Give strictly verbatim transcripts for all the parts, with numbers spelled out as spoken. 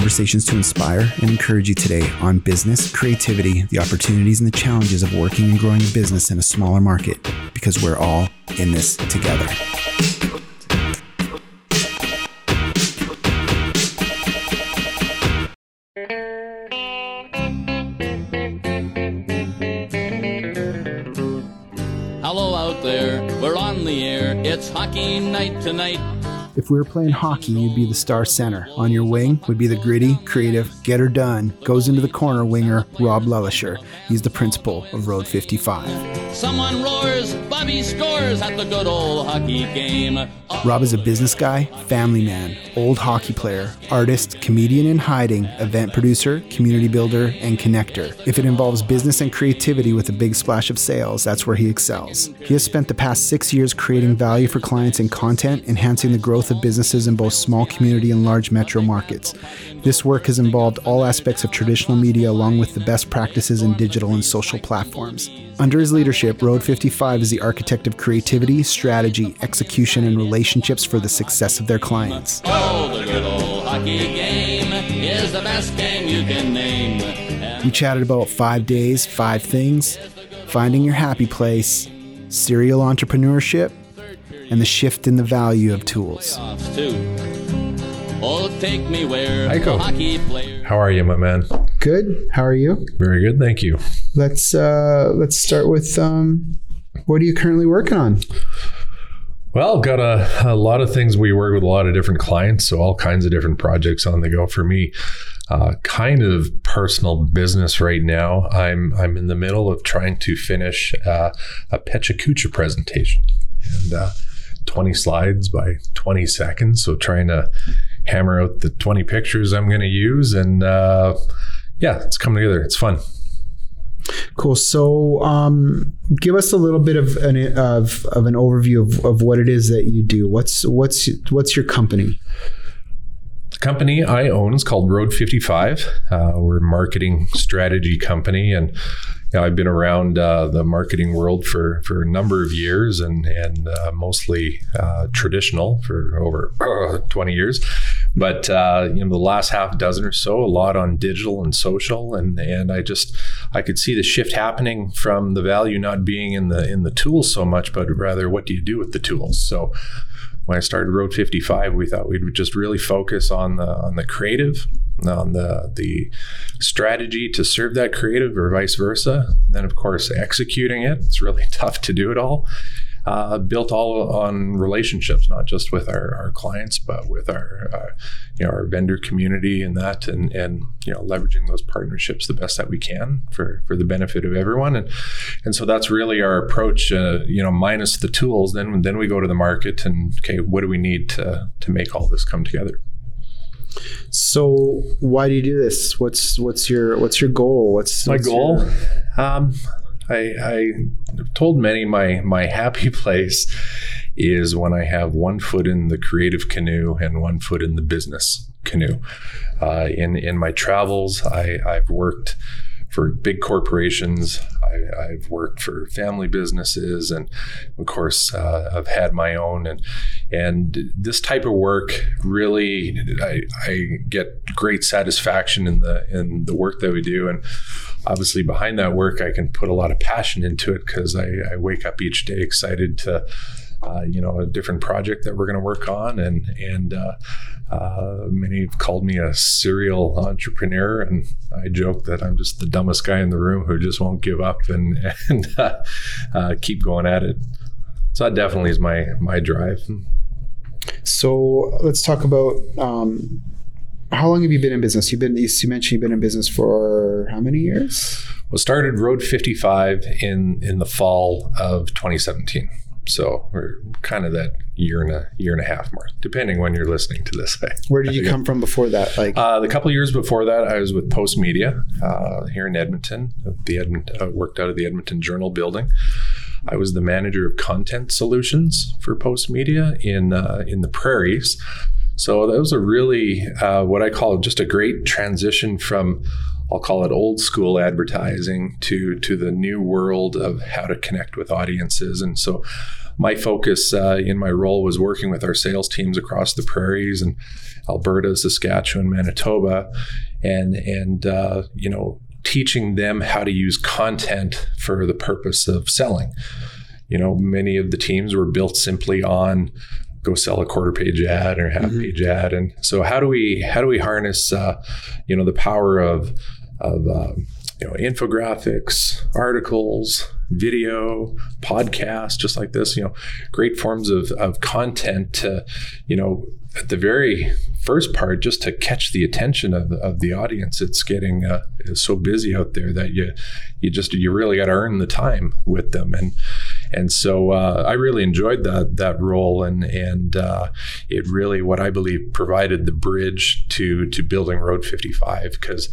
conversations to inspire and encourage you today on business, creativity, the opportunities and the challenges of working and growing a business in a smaller market, because we're all in this together. Hello out there, we're on the air, it's hockey night tonight. If we were playing hockey, you'd be the star center. On your wing would be the gritty, creative, get her done, goes into the corner winger, Rob Lolisher. He's the principal of Road fifty-five. Someone roars, Bobby scores at the good old hockey game. Rob is a business guy, family man, old hockey player, artist, comedian in hiding, event producer, community builder, and connector. If it involves business and creativity with a big splash of sales, that's where he excels. He has spent the past six years creating value for clients and content, enhancing the growth of businesses in both small community and large metro markets. This work has involved all aspects of traditional media along with the best practices in digital and social platforms. Under his leadership, Road fifty-five is the architect of creativity, strategy, execution, and relationships Relationships for the success of their clients. Oh, the good old hockey game is the best game you can name. We chatted about five days, five things, finding your happy place, serial entrepreneurship, and the shift in the value of tools. Oh, take me where Heiko. Hockey player. How are you, my man? Good. How are you? Very good, thank you. Let's uh, let's start with um, what are you currently working on? Well, got a, a lot of things. We work with a lot of different clients, so all kinds of different projects on the go for me. Uh, kind of personal business right now. I'm I'm in the middle of trying to finish uh, a Pecha Kucha presentation, and uh, twenty slides by twenty seconds. So trying to hammer out the twenty pictures I'm going to use, and uh, yeah, it's coming together. It's fun. Cool. So um, give us a little bit of an of, of an overview of, of what it is that you do. What's what's what's your company? The company I own is called Road fifty-five. Uh, we're a marketing strategy company, and you know, I've been around uh, the marketing world for, for a number of years, and and uh, mostly uh, traditional for over uh, twenty years. But uh, you know, the last half dozen or so, a lot on digital and social, and and I just I could see the shift happening from the value not being in the in the tools so much, but rather what do you do with the tools. So when I started Road fifty-five, we thought we'd just really focus on the on the creative, on the the strategy to serve that creative, or vice versa. And then of course executing it. It's really tough to do it all. Uh, built all on relationships, not just with our, our clients, but with our, uh, you know, our vendor community and that, and and you know, leveraging those partnerships the best that we can for for the benefit of everyone, and and so that's really our approach. Uh, you know, minus the tools, then then we go to the market and okay, what do we need to to make all this come together? So why do you do this? What's what's your what's your goal? What's my what's goal? Your... Um, I, I told many my my happy place is when I have one foot in the creative canoe and one foot in the business canoe. Uh, in in my travels, I, I've worked for big corporations. I, I've worked for family businesses, and of course, uh, I've had my own. And and this type of work really, I, I get great satisfaction in the in the work that we do. And obviously, behind that work, I can put a lot of passion into it because I, I wake up each day excited to, uh, you know, a different project that we're going to work on. And and uh, uh, many have called me a serial entrepreneur, and I joke that I'm just the dumbest guy in the room who just won't give up and and uh, uh, keep going at it. So that definitely is my my drive. So let's talk about. Um How long have you been in business? You've been, you mentioned you've been in business for how many years? Well, started Road fifty-five in, in the fall of twenty seventeen. So we're kind of that year and a year and a half mark, depending when you're listening to this. Where did you come from before that? Like uh, the couple of years before that, I was with Postmedia uh, here in Edmonton. The Edmonton uh, worked out of the Edmonton Journal building. I was the manager of content solutions for Postmedia in uh, in the prairies. So that was a really, uh, what I call just a great transition from, I'll call it old school advertising to to the new world of how to connect with audiences. And so my focus uh, in my role was working with our sales teams across the prairies and Alberta, Saskatchewan, Manitoba, and and uh, you know, teaching them how to use content for the purpose of selling. You know, many of the teams were built simply on go sell a quarter page ad or half mm-hmm. page ad, and so how do we how do we harness uh, you know the power of of um, you know infographics, articles, video, podcasts, just like this, you know, great forms of of content to, you know, at the very first part, just to catch the attention of, of the audience. It's getting uh, so busy out there that you you just you really got to earn the time with them, and and so uh, I really enjoyed that that role, and and uh, it really, what I believe, provided the bridge to to building Road fifty-five, because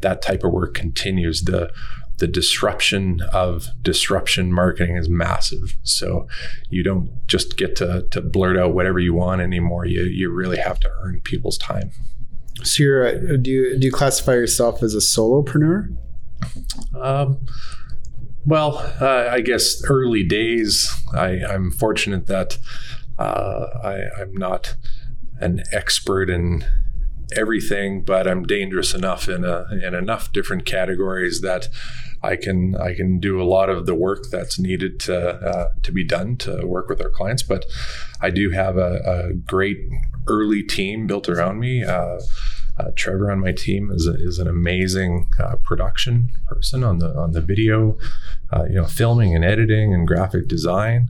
that type of work continues. The The disruption of disruption marketing is massive. So you don't just get to to blurt out whatever you want anymore. You you really have to earn people's time. So you're do you do you classify yourself as a solopreneur? Um, well, uh, I guess early days. I, I'm fortunate that uh, I, I'm not an expert in everything, but I'm dangerous enough in a in enough different categories that I can I can do a lot of the work that's needed to uh, to be done to work with our clients. But I do have a, a great early team built around me. Uh, uh, Trevor on my team is a, is an amazing uh, production person on the on the video, uh, you know, filming and editing and graphic design.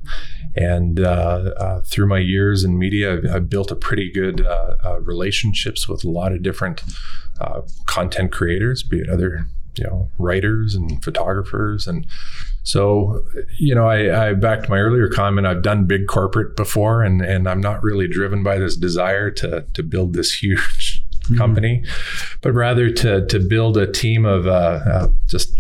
And uh, uh, through my years in media, I've, I've built a pretty good uh, uh, relationships with a lot of different uh, content creators, be it other, you know, writers and photographers. And so, you know, I, I back to my earlier comment, I've done big corporate before, and, and I'm not really driven by this desire to to build this huge company, mm-hmm. but rather to to build a team of uh, uh, just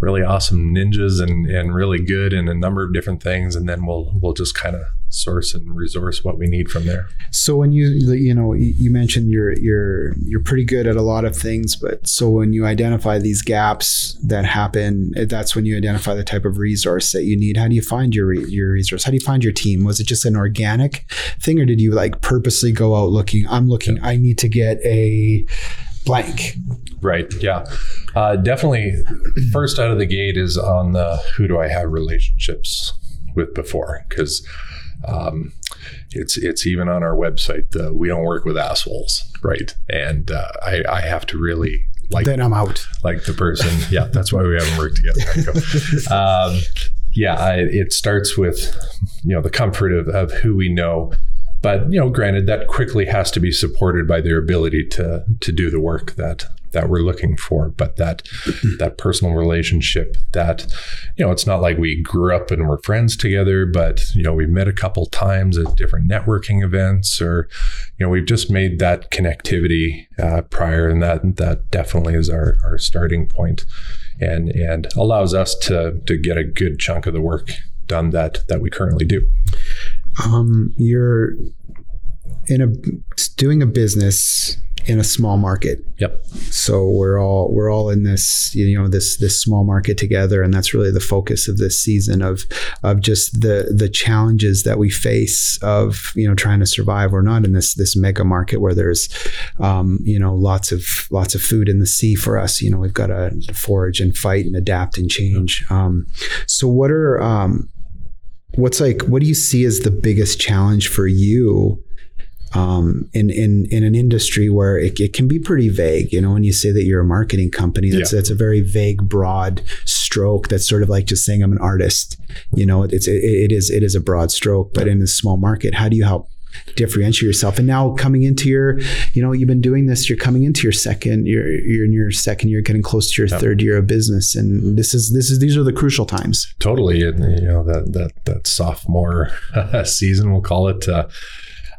really awesome ninjas and and really good in a number of different things, and then we'll we'll just kind of source and resource what we need from there. So when you you know you mentioned you're you're you're pretty good at a lot of things, but so when you identify these gaps that happen, that's when you identify the type of resource that you need. How do you find your your resource? How do you find your team? Was it just an organic thing, or did you like purposely go out looking? I'm looking. Yeah. I need to get a blank. Right. Yeah. Uh, definitely first out of the gate is on the who do I have relationships with before, because um, it's it's even on our website, the, we don't work with assholes, right? And uh, I, I have to really like then I'm out like the person. Yeah, that's why we haven't worked together. um, yeah, I, it starts with, you know, the comfort of, of who we know. But, you know, granted, that quickly has to be supported by their ability to to do the work that that we're looking for. But that that personal relationship, that, you know, it's not like we grew up and we're friends together, but, you know, we've met a couple times at different networking events, or, you know, we've just made that connectivity uh, prior, and that that definitely is our, our starting point, and and allows us to to get a good chunk of the work done that that we currently do. Um, you're in a doing a business in a small market. Yep. So we're all we're all in this, you know, this this small market together, and that's really the focus of this season of of just the the challenges that we face of, you know, trying to survive. We're not in this this mega market where there's um, you know, lots of lots of food in the sea for us. You know, we've got to forage and fight and adapt and change. Yep. Um, so what are um, What's like, what do you see as the biggest challenge for you um, in, in, in an industry where it, it can be pretty vague? You know, when you say that you're a marketing company, that's, yeah. that's a very vague, broad stroke. That's sort of like just saying I'm an artist. You know, it's, it, it is, it is a broad stroke, but in a small market, how do you help differentiate yourself? And now coming into your, you know, you've been doing this, you're coming into your second you're you're in your second year, getting close to your yep. third year of business, and this is this is these are the crucial times. Totally. And, you know, that that that sophomore season, we'll call it. uh,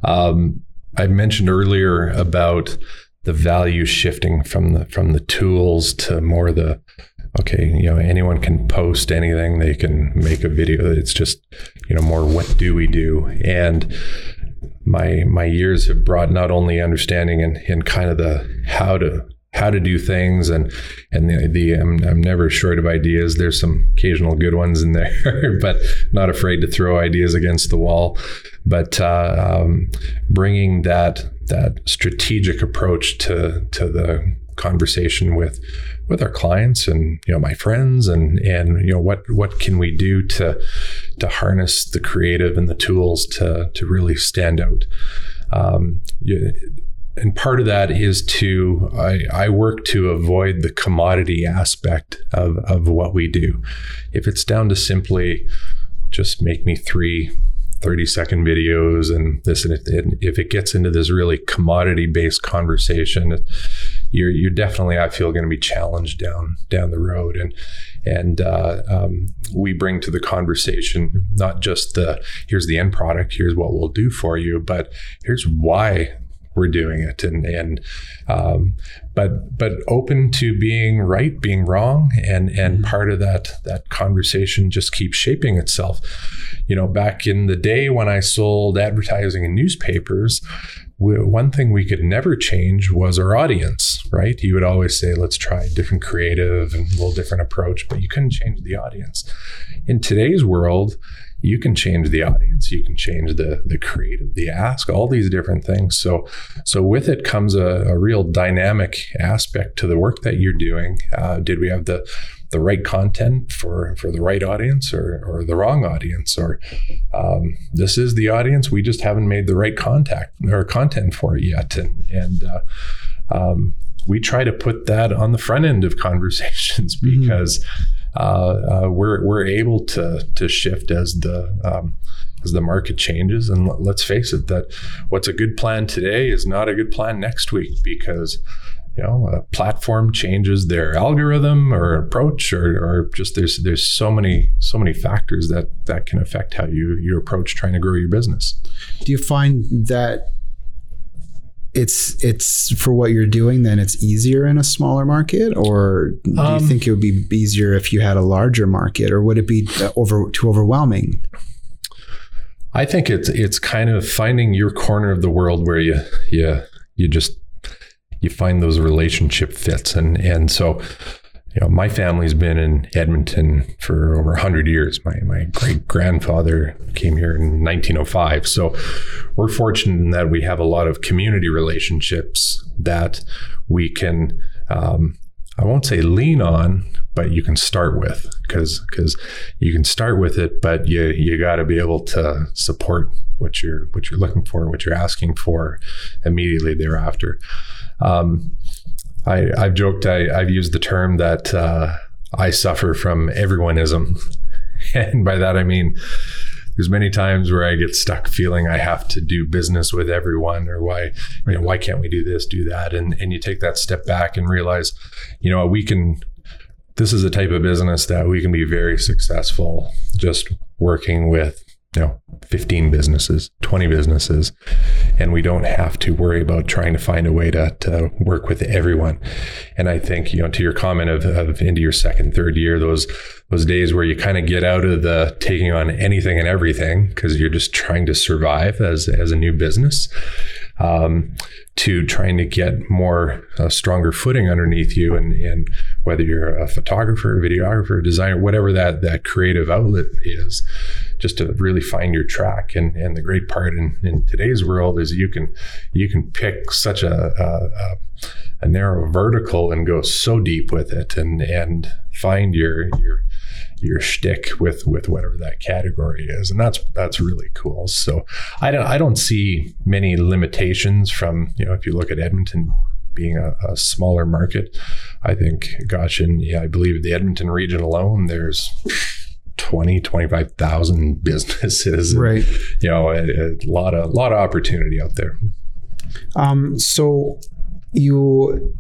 um I mentioned earlier about the value shifting from the from the tools to more the okay, you know, anyone can post anything, they can make a video. It's just, you know, more what do we do? And My my years have brought not only understanding in, in kind of the how to how to do things, and and the, the I'm, I'm never short of ideas. There's some occasional good ones in there, but not afraid to throw ideas against the wall. But uh, um, bringing that that strategic approach to to the conversation with with our clients and, you know, my friends, and and you know, what what can we do to to harness the creative and the tools to to really stand out. Um, you, and part of that is to I, I work to avoid the commodity aspect of of what we do. If it's down to simply just make me three thirty second videos and this, and if, and if it gets into this really commodity based conversation, you're you're definitely, I feel, going to be challenged down down the road. And and uh, um, we bring to the conversation not just the here's the end product, here's what we'll do for you, but here's why we're doing it. And and um, but but open to being right, being wrong, and and mm-hmm. part of that that conversation just keeps shaping itself. You know, back in the day when I sold advertising in newspapers, one thing we could never change was our audience, right? You would always say, let's try a different creative and a little different approach, but you couldn't change the audience. In today's world, you can change the audience, you can change the the creative, the ask, all these different things. So so with it comes a, a real dynamic aspect to the work that you're doing. Uh, did we have the the right content for, for the right audience, or, or the wrong audience, or um, this is the audience, we just haven't made the right contact or content for it yet. And, and uh, um, we try to put that on the front end of conversations because mm-hmm. uh, uh, we're we're able to to shift as the um, as the market changes. And let's face it, that what's a good plan today is not a good plan next week, because you know, a platform changes their algorithm or approach, or, or just there's there's so many so many factors that that can affect how you you approach trying to grow your business. Do you find that it's it's for what you're doing, then it's easier in a smaller market, or do you um, think it would be easier if you had a larger market, or would it be over too overwhelming? I think it's it's kind of finding your corner of the world where you you you just. You find those relationship fits. And and so, you know, my family's been in Edmonton for over one hundred years. My my great-grandfather came here in nineteen oh five. So we're fortunate in that we have a lot of community relationships that we can, um, I won't say lean on, but you can start with, because because you can start with it, but you you got to be able to support what you're what you're looking for, what you're asking for immediately thereafter. Um, I, I've joked, I, I've used the term that uh, I suffer from everyoneism. And by that, I mean, there's many times where I get stuck feeling I have to do business with everyone, or why, you know, why can't we do this, do that? And, and you take that step back and realize, you know, we can, this is a type of business that we can be very successful just working with, you know, fifteen businesses, twenty businesses, and we don't have to worry about trying to find a way to, to work with everyone. And I think, you know, to your comment of, of into your second, third year, those those days where you kind of get out of the taking on anything and everything, because you're just trying to survive as as a new business, um, to trying to get more uh, stronger footing underneath you, and, and whether you're a photographer, videographer, designer, whatever that that creative outlet is, just to really find your track. And, and the great part in, in today's world is you can you can pick such a, a, a narrow vertical and go so deep with it, and and find your your your shtick with with whatever that category is, and that's that's really cool. So I don't I don't see many limitations from, you know, if you look at Edmonton being a, a smaller market. I think, gosh, and yeah, I believe the Edmonton region alone, there's twenty, twenty-five thousand businesses, right? And, you know, a, a lot of lot of opportunity out there. Um, so you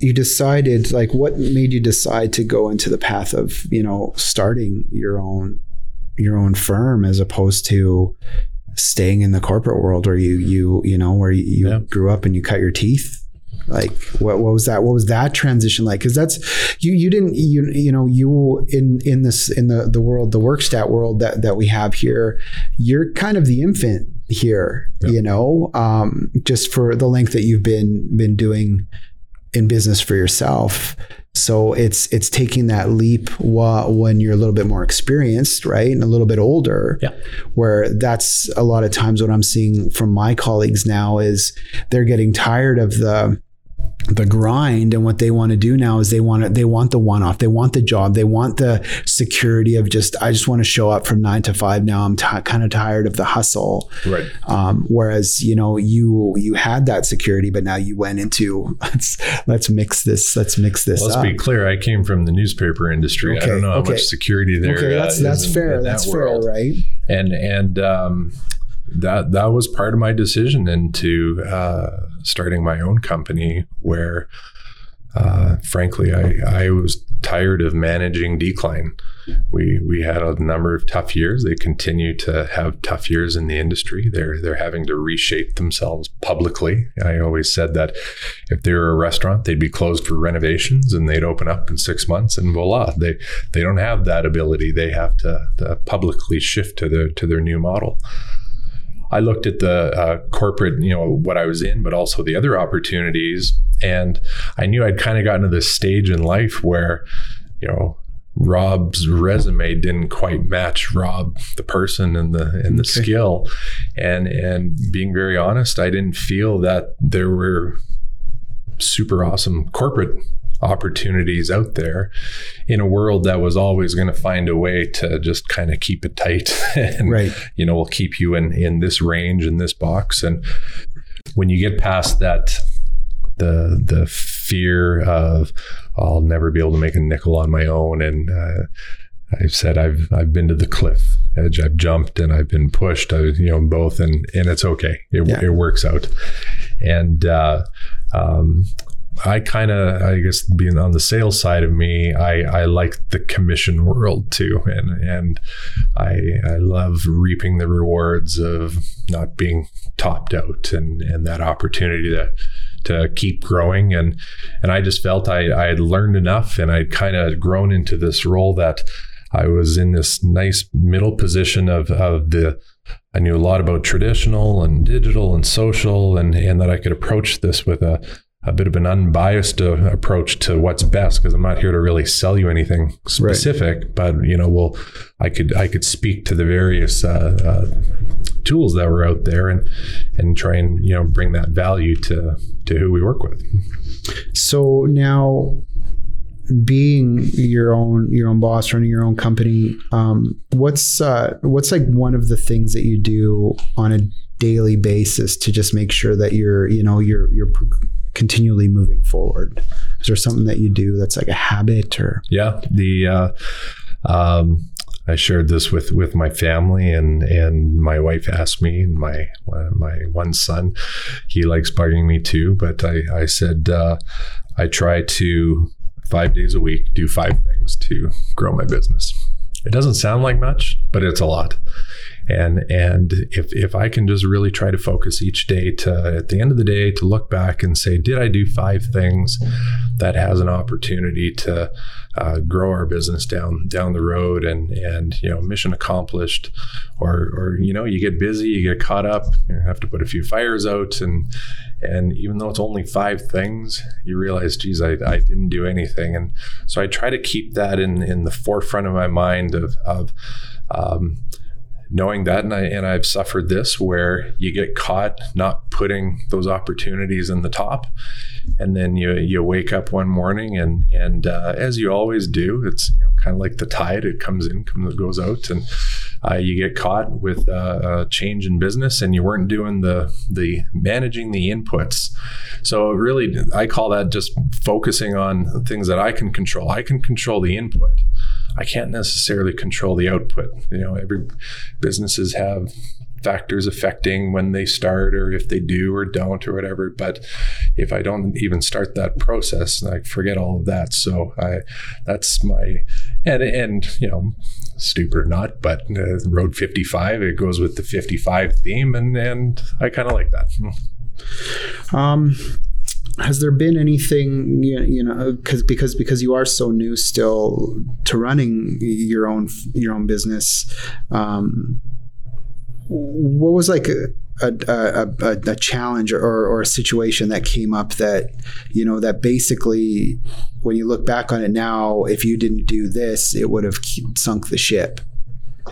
you decided, like, what made you decide to go into the path of, you know, starting your own your own firm as opposed to staying in the corporate world, or you you you know where you, you yeah. grew up and you cut your teeth? Like, what what was that? What was that transition like? Because that's you you didn't you you know you in in this in the the world the workstat world that that we have here, you're kind of the infant here, yep. you know, um, just for the length that you've been been doing in business for yourself. So it's it's taking that leap wh- when you're a little bit more experienced, right? And a little bit older, yeah. Where that's a lot of times what I'm seeing from my colleagues now is they're getting tired of the the grind, and what they want to do now is they want to, they want the one-off, they want the job, they want the security of just, I just want to show up from nine to five. Now I'm t- kind of tired of the hustle. Right. Um, whereas, you know, you, you had that security, but now you went into let's, let's mix this, let's mix this let's up. Let's be clear. I came from the newspaper industry. Okay. I don't know how okay. much security there okay. that's, uh, that's is fair. In, in that's that fair. World. Right. And, and, um, that, that was part of my decision into, uh, starting my own company, where uh, frankly, I, I was tired of managing decline. We we had a number of tough years. They continue to have tough years in the industry. They're they're having to reshape themselves publicly. I always said that if they were a restaurant, they'd be closed for renovations and they'd open up in six months and voila. They they don't have that ability. They have to, to publicly shift to their to their new model. I looked at the uh, corporate, you know, what I was in, but also the other opportunities. And I knew I'd kind of gotten to this stage in life where, you know, Rob's resume didn't quite match Rob, the person and the and the okay. skill. And and being very honest, I didn't feel that there were super awesome corporate opportunities out there in a world that was always going to find a way to just kind of keep it tight and right. you know, we'll keep you in in this range, in this box. And when you get past that, the the fear of I'll never be able to make a nickel on my own, and uh, I've said I've I've been to the cliff edge, I've jumped and I've been pushed, I, you know, both, and and it's okay, it, yeah. it works out. And uh um I kind of, I guess, being on the sales side of me, I, I like the commission world too, and and I I love reaping the rewards of not being topped out, and, and that opportunity to to keep growing, and and I just felt I I had learned enough, and I'd kind of grown into this role that I was in this nice middle position of of the. I knew a lot about traditional and digital and social, and and that I could approach this with a. a bit of an unbiased uh, approach to what's best, because I'm not here to really sell you anything specific, right. but you know, well, I could I could speak to the various uh, uh, tools that were out there, and and try and, you know, bring that value to to who we work with. So now, being your own your own boss, running your own company, um, what's uh, what's like one of the things that you do on a daily basis to just make sure that you're you know you're you're pro- continually moving forward? Is there something that you do that's like a habit or? Yeah, the uh, um, I shared this with with my family, and and my wife asked me, and my my one son, he likes bugging me too. But I I said uh, I try to five days a week do five things to grow my business. It doesn't sound like much, but it's a lot. And and if if I can just really try to focus each day to, at the end of the day, to look back and say, did I do five things that has an opportunity to uh, grow our business down down the road, and and you know, mission accomplished, or or you know, you get busy, you get caught up, you have to put a few fires out, and and even though it's only five things, you realize, geez, I, I didn't do anything. And so I try to keep that in in the forefront of my mind of of. Um, knowing that, and, I, and I've suffered this, where you get caught not putting those opportunities in the top, and then you you wake up one morning, and and uh, as you always do, it's you know, kind of like the tide, it comes in, comes, goes out, and uh, you get caught with uh, a change in business, and you weren't doing the the managing the inputs. So really, I call that just focusing on things that I can control. I can control the input. I can't necessarily control the output. You know, every businesses have factors affecting when they start, or if they do or don't, or whatever. But if I don't even start that process, I forget all of that. So I, that's my, and, and you know, stupid or not, but uh, Road fifty-five, it goes with the fifty-five theme, and and I kind of like that. Um. Has there been anything, you know, because because because you are so new still to running your own your own business? Um, what was like a, a, a, a challenge or, or a situation that came up that, you know, that basically when you look back on it now, if you didn't do this, it would have sunk the ship.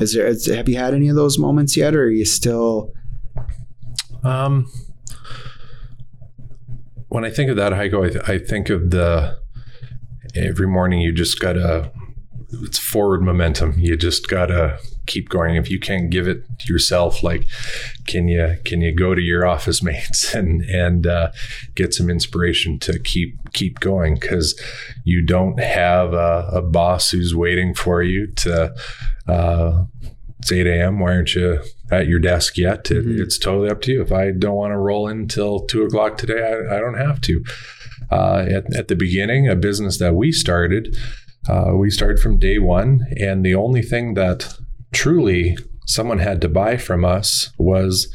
Is there, is, have you had any of those moments yet, or are you still? Um, when I think of that, Heiko, I, th- I think of the, every morning you just gotta, it's forward momentum. You just gotta keep going. If you can't give it to yourself, like, can you, can you go to your office mates and, and, uh, get some inspiration to keep, keep going? 'Cause you don't have a, a boss who's waiting for you to, uh, it's eight a.m. Why aren't you at your desk yet? It, mm-hmm. It's totally up to you. If I don't want to roll in till two o'clock today, I, I don't have to. Uh, at, at the beginning, a business that we started, uh, we started from day one. And the only thing that truly someone had to buy from us was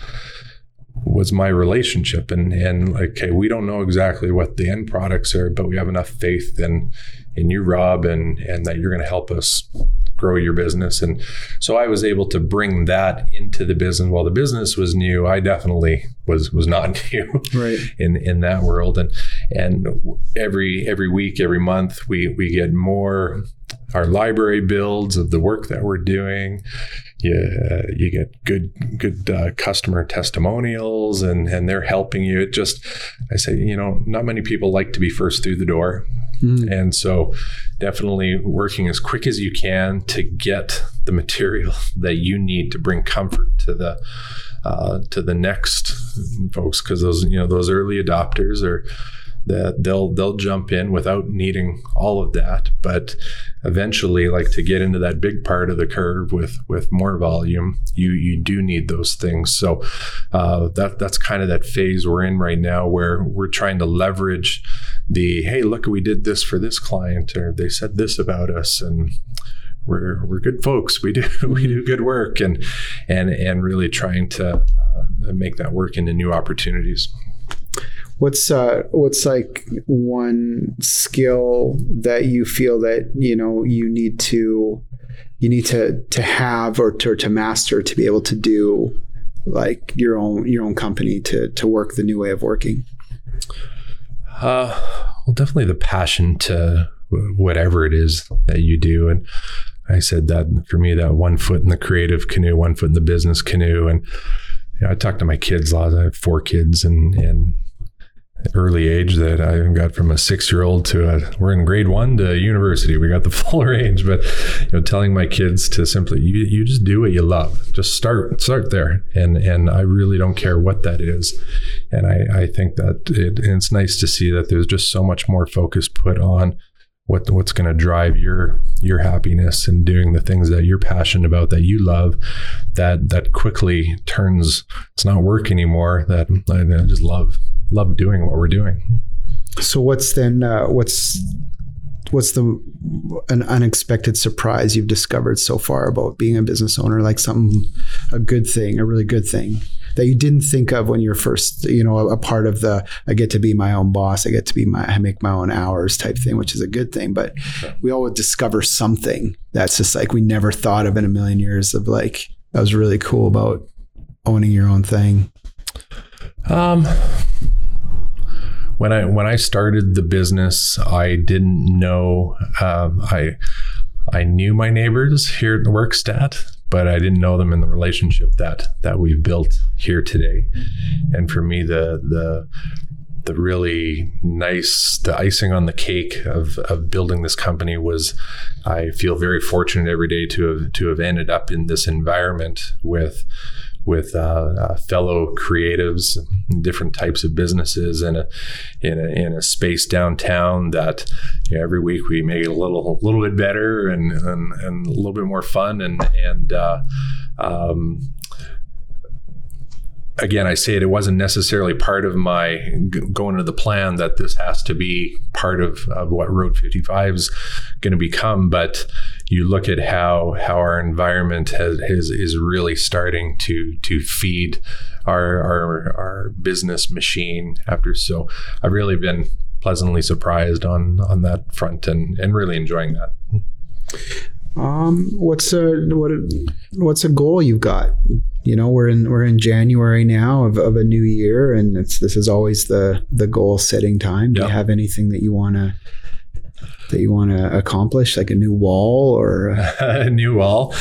was my relationship. And, and okay, we don't know exactly what the end products are, but we have enough faith in, in you, Rob, and, and that you're going to help us grow your business. And so I was able to bring that into the business. While the business was new, I definitely was was not new right. in in that world. And and every every week, every month, we we get more. Our library builds of the work that we're doing. You you get good good uh, customer testimonials, and and they're helping you. It just, I say, you know, not many people like to be first through the door. Mm. And so definitely working as quick as you can to get the material that you need to bring comfort to the uh, to the next folks, because those, you know, those early adopters are that they'll they'll jump in without needing all of that, but eventually, like, to get into that big part of the curve with with more volume, you you do need those things. So uh, that that's kind of that phase we're in right now, where we're trying to leverage the, hey, look, we did this for this client, or they said this about us, and we're we're good folks. We do we do good work, and and and really trying to uh, make that work into new opportunities. What's uh, what's like one skill that you feel that, you know, you need to you need to to have or to, or to master to be able to do like your own your own company to to work the new way of working? Uh, well, definitely the passion to whatever it is that you do. And I said that for me, that one foot in the creative canoe, one foot in the business canoe. And you know, I talk to my kids a lot. I have four kids, and and. early age that I got from a six-year-old to a, we're in grade one to university. We got the full range, but you know, telling my kids to simply, you you just do what you love. Just start start there, and and I really don't care what that is. And I, I think that it, and it's nice to see that there's just so much more focus put on what what's going to drive your your happiness and doing the things that you're passionate about, that you love, that that quickly turns. It's not work anymore. That I, I just love. love doing what we're doing. So what's then, uh, what's, what's the, an unexpected surprise you've discovered so far about being a business owner, like something, a good thing, a really good thing that you didn't think of when you're first, you know, a, a part of the, I get to be my own boss. I get to be my, I make my own hours type thing, which is a good thing, but okay. We all would discover something that's just like, we never thought of in a million years of like, that was really cool about owning your own thing. Um, when I, when I started the business, I didn't know, um, I, I knew my neighbors here at the Workstat, but I didn't know them in the relationship that, that we've built here today. And for me, the, the, the really nice, the icing on the cake of, of building this company was, I feel very fortunate every day to have, to have ended up in this environment with, with uh, uh, fellow creatives, and different types of businesses in a, in a in a space downtown that, you know, every week we make it a little a little bit better and, and, and a little bit more fun. And and uh, um, again, I say it, it wasn't necessarily part of my g- going to the plan that this has to be part of, of what Road fifty-five is going to become, but you look at how how our environment has is, is really starting to to feed our, our our business machine after. So I've really been pleasantly surprised on on that front and and really enjoying that. Um, what's a what what's a goal you've got you know, we're in we're in January now of, of a new year, and it's this is always the the goal setting time. Do yep. you have anything that you want to that you want to accomplish, like a new wall or a, a new wall?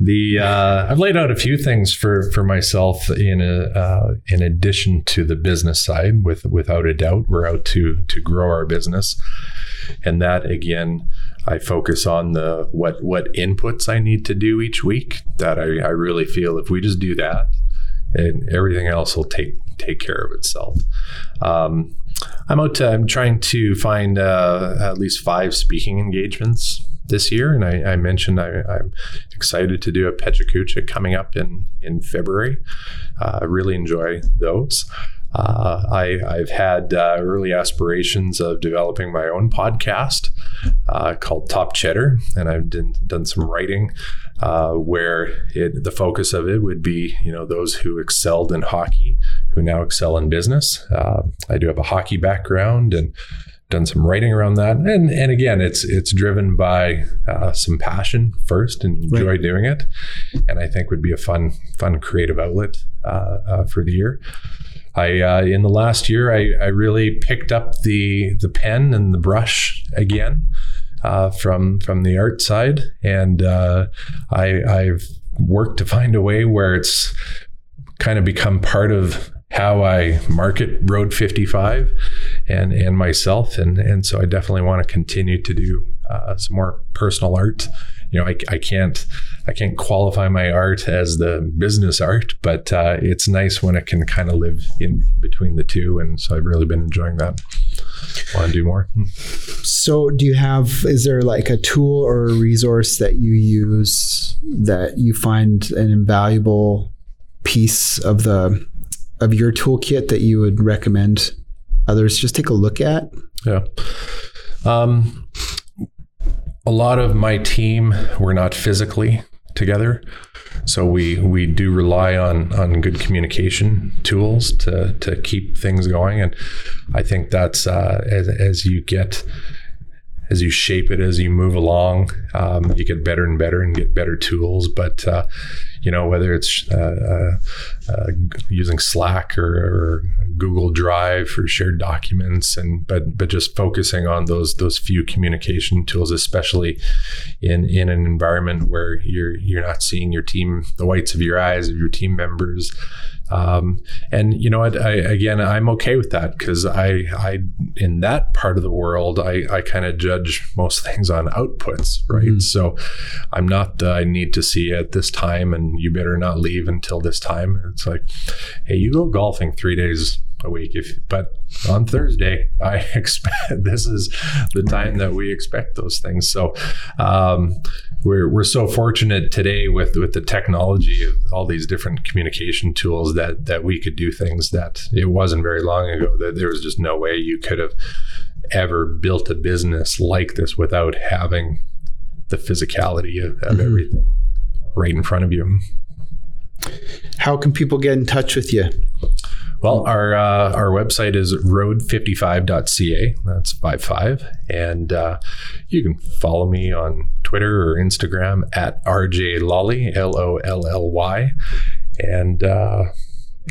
The uh, I've laid out a few things for for myself in a uh, in addition to the business side. With without a doubt, we're out to to grow our business, and that again. I focus on the what what inputs I need to do each week. That I, I really feel if we just do that, and everything else will take take care of itself. Um, I'm out. To, I'm trying to find uh, at least five speaking engagements this year, and I, I mentioned I, I'm excited to do a Pecha Kucha coming up in in February. Uh, I really enjoy those. Uh, I, I've had uh, early aspirations of developing my own podcast uh, called Top Cheddar, and I've done, done some writing uh, where it, the focus of it would be, you know, those who excelled in hockey who now excel in business. Uh, I do have a hockey background and done some writing around that, and and again, it's it's driven by uh, some passion first and enjoy right. doing it, and I think would be a fun fun creative outlet uh, uh, for the year. I uh, in the last year, I, I really picked up the the pen and the brush again uh, from from the art side, and uh, I, I've worked to find a way where it's kind of become part of how I market Road fifty-five and and myself, and and so I definitely want to continue to do uh, some more personal art. You know, I, I can't I can't qualify my art as the business art, but uh, it's nice when it can kind of live in between the two. And so I've really been enjoying that. Want to do more. So do you have, is there like a tool or a resource that you use that you find an invaluable piece of the of your toolkit that you would recommend others just take a look at? Yeah. Um, A lot of my team, we're not physically together, so we we do rely on on good communication tools to to keep things going. And I think that's uh, as as you get, as you shape it, as you move along, um, you get better and better and get better tools. But uh, you know, whether it's uh, uh, uh, using Slack or, or Google Drive for shared documents, and but but just focusing on those those few communication tools, especially in in an environment where you're you're not seeing your team, the whites of your eyes of your team members. Um, and you know what, I, again, I'm okay with that because I, I, in that part of the world, I, I kind of judge most things on outputs, right? Mm-hmm. So I'm not the, I need to see you at this time and you better not leave until this time. It's like, hey, you go golfing three days a week, if but on Thursday, I expect this is the time that we expect those things. So um, we're we're so fortunate today with with the technology of all these different communication tools that that we could do things that it wasn't very long ago that there was just no way you could have ever built a business like this without having the physicality of, of mm-hmm. everything right in front of you. How can people get in touch with you? Well, our uh, our website is road fifty-five dot c a. That's five five. And uh, you can follow me on Twitter or Instagram at R J Lolly, L O L L Y. And uh,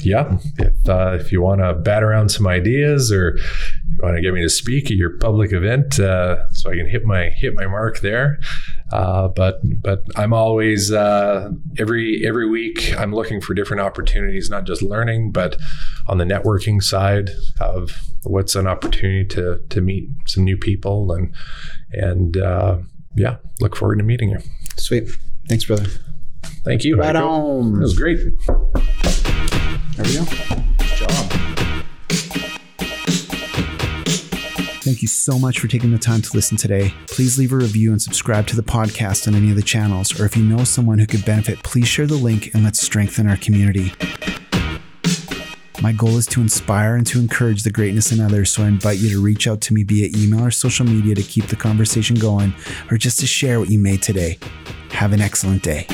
yeah, if uh, if you want to bat around some ideas or you want to get me to speak at your public event, uh, so I can hit my hit my mark there. Uh, but but I'm always uh, every every week I'm looking for different opportunities, not just learning, but on the networking side of what's an opportunity to to meet some new people and and uh, yeah, look forward to meeting you. Sweet, thanks, brother. Thank you. Right on. That was great. There we go. Good job. Thank you so much for taking the time to listen today. Please leave a review and subscribe to the podcast on any of the channels, or if you know someone who could benefit, please share the link and let's strengthen our community. My goal is to inspire and to encourage the greatness in others, so I invite you to reach out to me via email or social media to keep the conversation going, or just to share what you made today. Have an excellent day.